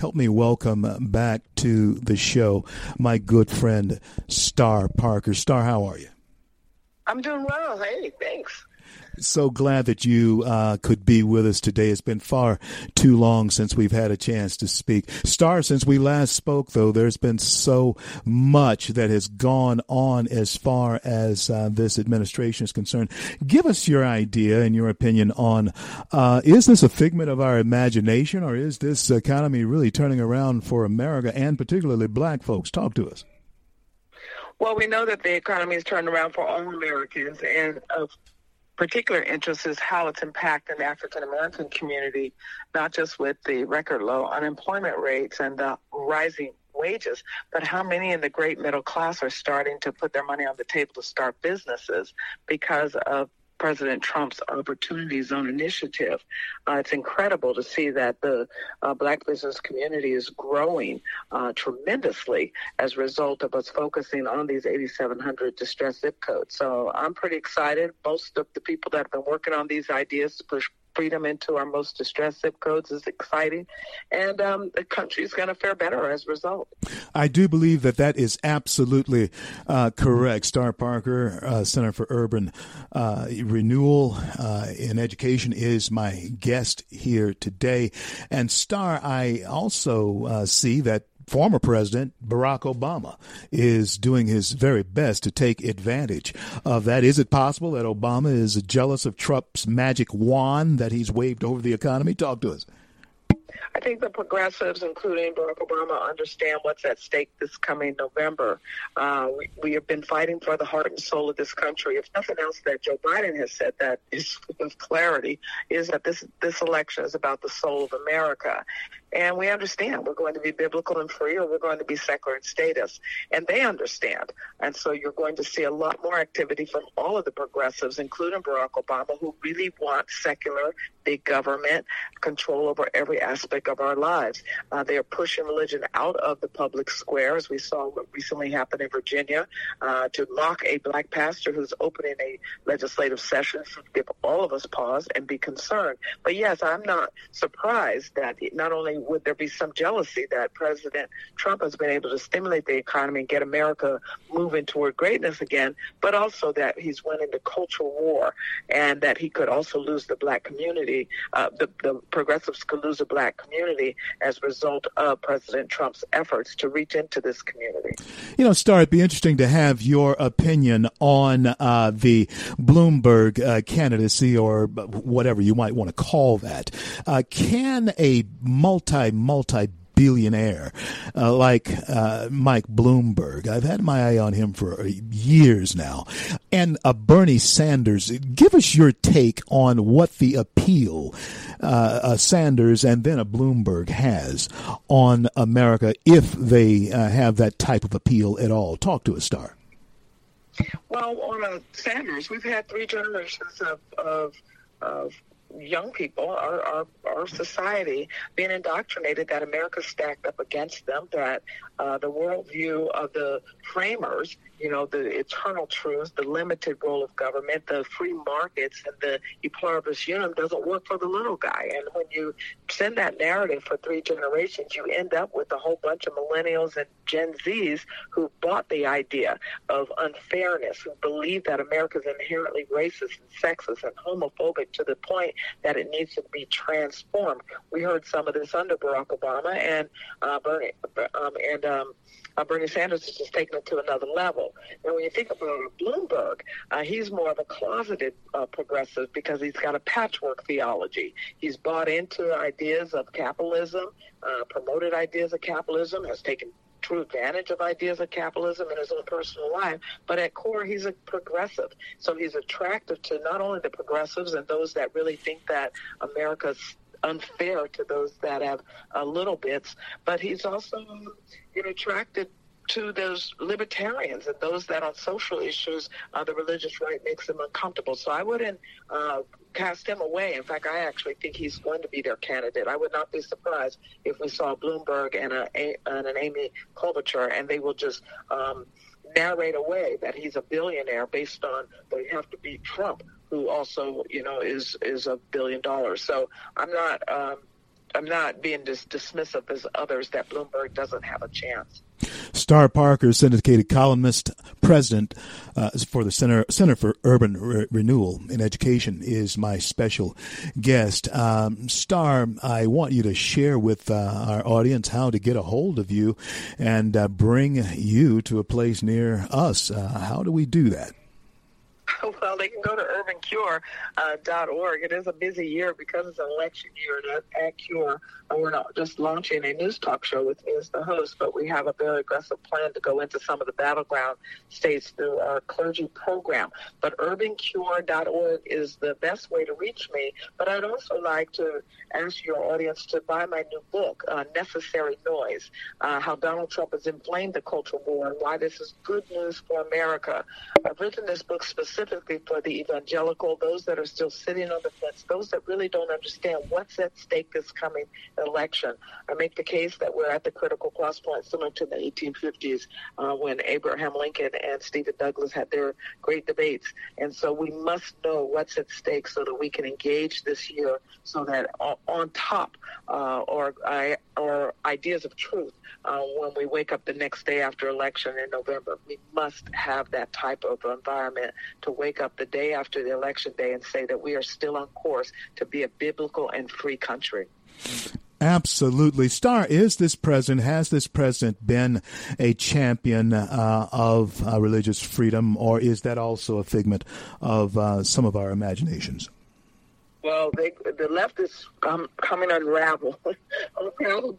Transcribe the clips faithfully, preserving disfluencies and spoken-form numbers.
Help me welcome back to the show my good friend, Star Parker. Star, how are you? I'm doing well. Hey, thanks. So glad that you uh, could be with us today. It's been far too long since we've had a chance to speak. Star, since we last spoke, though, there's been so much that has gone on as far as uh, this administration is concerned. Give us your idea and your opinion on, uh, is this a figment of our imagination, or is this economy really turning around for America and particularly black folks? Talk to us. Well, we know that the economy is turned around for all Americans, and of particular interest is how it's impacting the African-American community, not just with the record low unemployment rates and the rising wages, but how many in the great middle class are starting to put their money on the table to start businesses because of President Trump's Opportunity Zone initiative. Uh, it's incredible to see that the uh, black business community is growing uh, tremendously as a result of us focusing on these eighty-seven hundred distressed zip codes. So I'm pretty excited. Most of the people that have been working on these ideas to push freedom into our most distressed zip codes is exciting, and um, the country's going to fare better as a result. I do believe that that is absolutely uh, correct. Star Parker, uh, Center for Urban uh, Renewal uh, in Education, is my guest here today. And Star, I also uh, see that former President Barack Obama is doing his very best to take advantage of that. Is it possible that Obama is jealous of Trump's magic wand that he's waved over the economy? Talk to us. I think the progressives, including Barack Obama, understand what's at stake this coming November. Uh, we, we have been fighting for the heart and soul of this country. If nothing else that Joe Biden has said that is with clarity, is that this this election is about the soul of America. And we understand we're going to be biblical and free, or we're going to be secular and status. And they understand. And so you're going to see a lot more activity from all of the progressives, including Barack Obama, who really want secular, big government, control over every aspect of our lives. Uh, they are pushing religion out of the public square, as we saw what recently happened in Virginia, uh, to mock a black pastor who's opening a legislative session to give all of us pause and be concerned. But yes, I'm not surprised that not only would there be some jealousy that President Trump has been able to stimulate the economy and get America moving toward greatness again, but also that he's winning the cultural war and that he could also lose the black community. Uh, the, the progressives could lose the black community as a result of President Trump's efforts to reach into this community. You know, Star, it'd be interesting to have your opinion on uh, the Bloomberg uh, candidacy, or whatever you might want to call that. Uh, can a multi, multi billionaire uh, like uh, Mike Bloomberg, I've had my eye on him for years now, and a Bernie Sanders, give us your take on what the appeal uh, a Sanders and then a Bloomberg has on America, if they uh, have that type of appeal at all. Talk to us, Star. Well, on uh, Sanders, we've had three generations of of, of young people, our, our our society, being indoctrinated that America's stacked up against them, that uh, the worldview of the framers, you know, the eternal truth, the limited role of government, the free markets, and the e pluribus unum doesn't work for the little guy. And when you send that narrative for three generations, you end up with a whole bunch of millennials and Gen Zs who bought the idea of unfairness, who believe that America is inherently racist and sexist and homophobic to the point that it needs to be transformed. We heard some of this under Barack Obama, and uh, Bernie um, and um, uh, Bernie Sanders is just taking it to another level. And when you think about Bloomberg, uh, he's more of a closeted uh, progressive because he's got a patchwork theology. He's bought into ideas of capitalism, uh, promoted ideas of capitalism, has taken true advantage of ideas of capitalism in his own personal life, but at core, he's a progressive. So he's attractive to not only the progressives and those that really think that America's unfair to those that have a little bits, but he's also you know, attracted to those libertarians and those that on social issues, uh, the religious right makes them uncomfortable. So I wouldn't uh, cast him away. In fact, I actually think he's going to be their candidate. I would not be surprised if we saw Bloomberg and, a, a, and an Amy Klobuchar, and they will just um, narrate away that he's a billionaire based on they have to beat Trump, who also, you know, is, is a billion dollars. So I'm not um, I'm not being dis- dismissive as others that Bloomberg doesn't have a chance. Star Parker, syndicated columnist, president uh, for the Center Center for Urban Re- Renewal and Education, is my special guest. Um, Star, I want you to share with uh, our audience how to get a hold of you and uh, bring you to a place near us. Uh, how do we do that? Well, they can go to urban cure dot org. It is a busy year because it's an election year and at Cure, and we're not just launching a news talk show with me as the host, but we have a very aggressive plan to go into some of the battleground states through our clergy program. But urban cure dot org is the best way to reach me. But I'd also like to ask your audience to buy my new book, uh, Necessary Noise, uh, How Donald Trump Has Inflamed the Culture War and Why This Is Good News for America. I've written this book specifically Specifically for the evangelical, those that are still sitting on the fence, those that really don't understand what's at stake this coming election. I make the case that we're at the critical crosspoint, similar to the eighteen fifties uh, when Abraham Lincoln and Stephen Douglas had their great debates. And so we must know what's at stake so that we can engage this year so that on top uh, or, I, or ideas of truth uh, when we wake up the next day after election in November. We must have that type of environment to wake up the day after the election day and say that we are still on course to be a biblical and free country. Absolutely. Star, is this president, has this president been a champion uh, of uh, religious freedom, or is that also a figment of uh, some of our imaginations? Well, they, the left is um, coming unraveled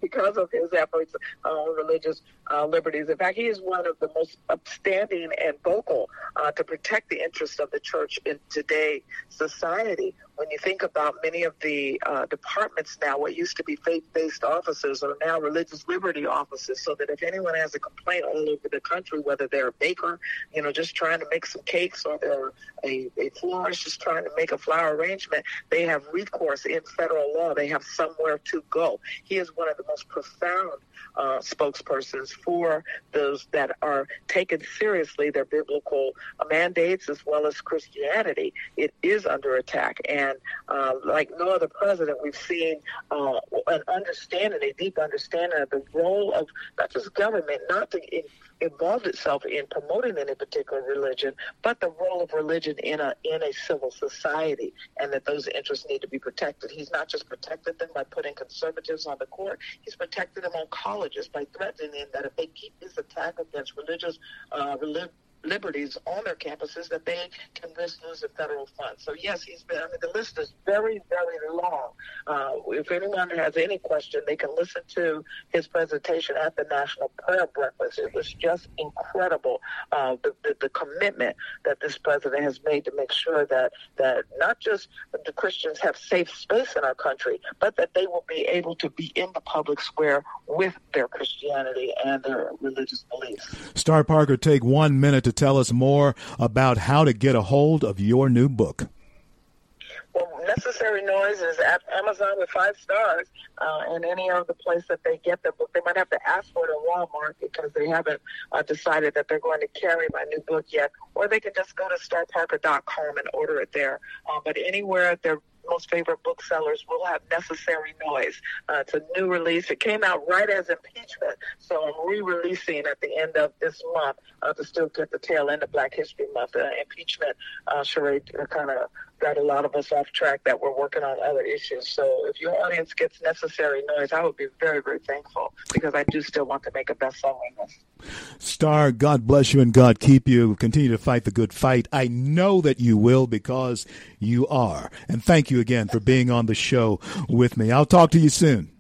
because of his efforts on religious uh, liberties. In fact, he is one of the most upstanding and vocal uh, to protect the interests of the church in today's society. When you think about many of the uh, departments now, what used to be faith-based offices are now religious liberty offices, so that if anyone has a complaint all over the country, whether they're a baker, you know, just trying to make some cakes, or they're a, a florist just trying to make a flower arrangement, they have recourse in federal law. They have somewhere to go. He is one of the most profound uh, spokespersons for those that are taking seriously their biblical mandates as well as Christianity. It is under attack. And And uh, like no other president, we've seen uh, an understanding, a deep understanding of the role of not just government, not to in, involve itself in promoting any particular religion, but the role of religion in a in a civil society, and that those interests need to be protected. He's not just protected them by putting conservatives on the court. He's protected them on colleges by threatening them that if they keep this attack against religious uh, religion, liberties on their campuses, that they can risk losing federal funds. So yes, he's been, I mean, the list is very, very long. Uh, if anyone has any question, they can listen to his presentation at the National Prayer Breakfast. It was just incredible, uh, the, the, the commitment that this president has made to make sure that, that not just the Christians have safe space in our country, but that they will be able to be in the public square with their Christianity and their religious beliefs. Star Parker, take one minute to tell us more about how to get a hold of your new book. Well, Necessary Noise is at Amazon with five stars uh, and any other place that they get the book. They might have to ask for it at Walmart because they haven't uh, decided that they're going to carry my new book yet. Or they can just go to star parker dot com and order it there. Uh, but anywhere they're most favorite booksellers will have Necessary Noise. Uh, it's a new release. It came out right as impeachment, so I'm re-releasing at the end of this month uh, to still get the tail end of Black History Month. Uh, impeachment uh, charade uh, kind of got a lot of us off track that we're working on other issues. So if your audience gets Necessary Noise, I would be very, very thankful because I do still want to make a bestseller list. Star, God bless you and God keep you. Continue to fight the good fight. I know that you will because you are. And thank you again for being on the show with me. I'll talk to you soon.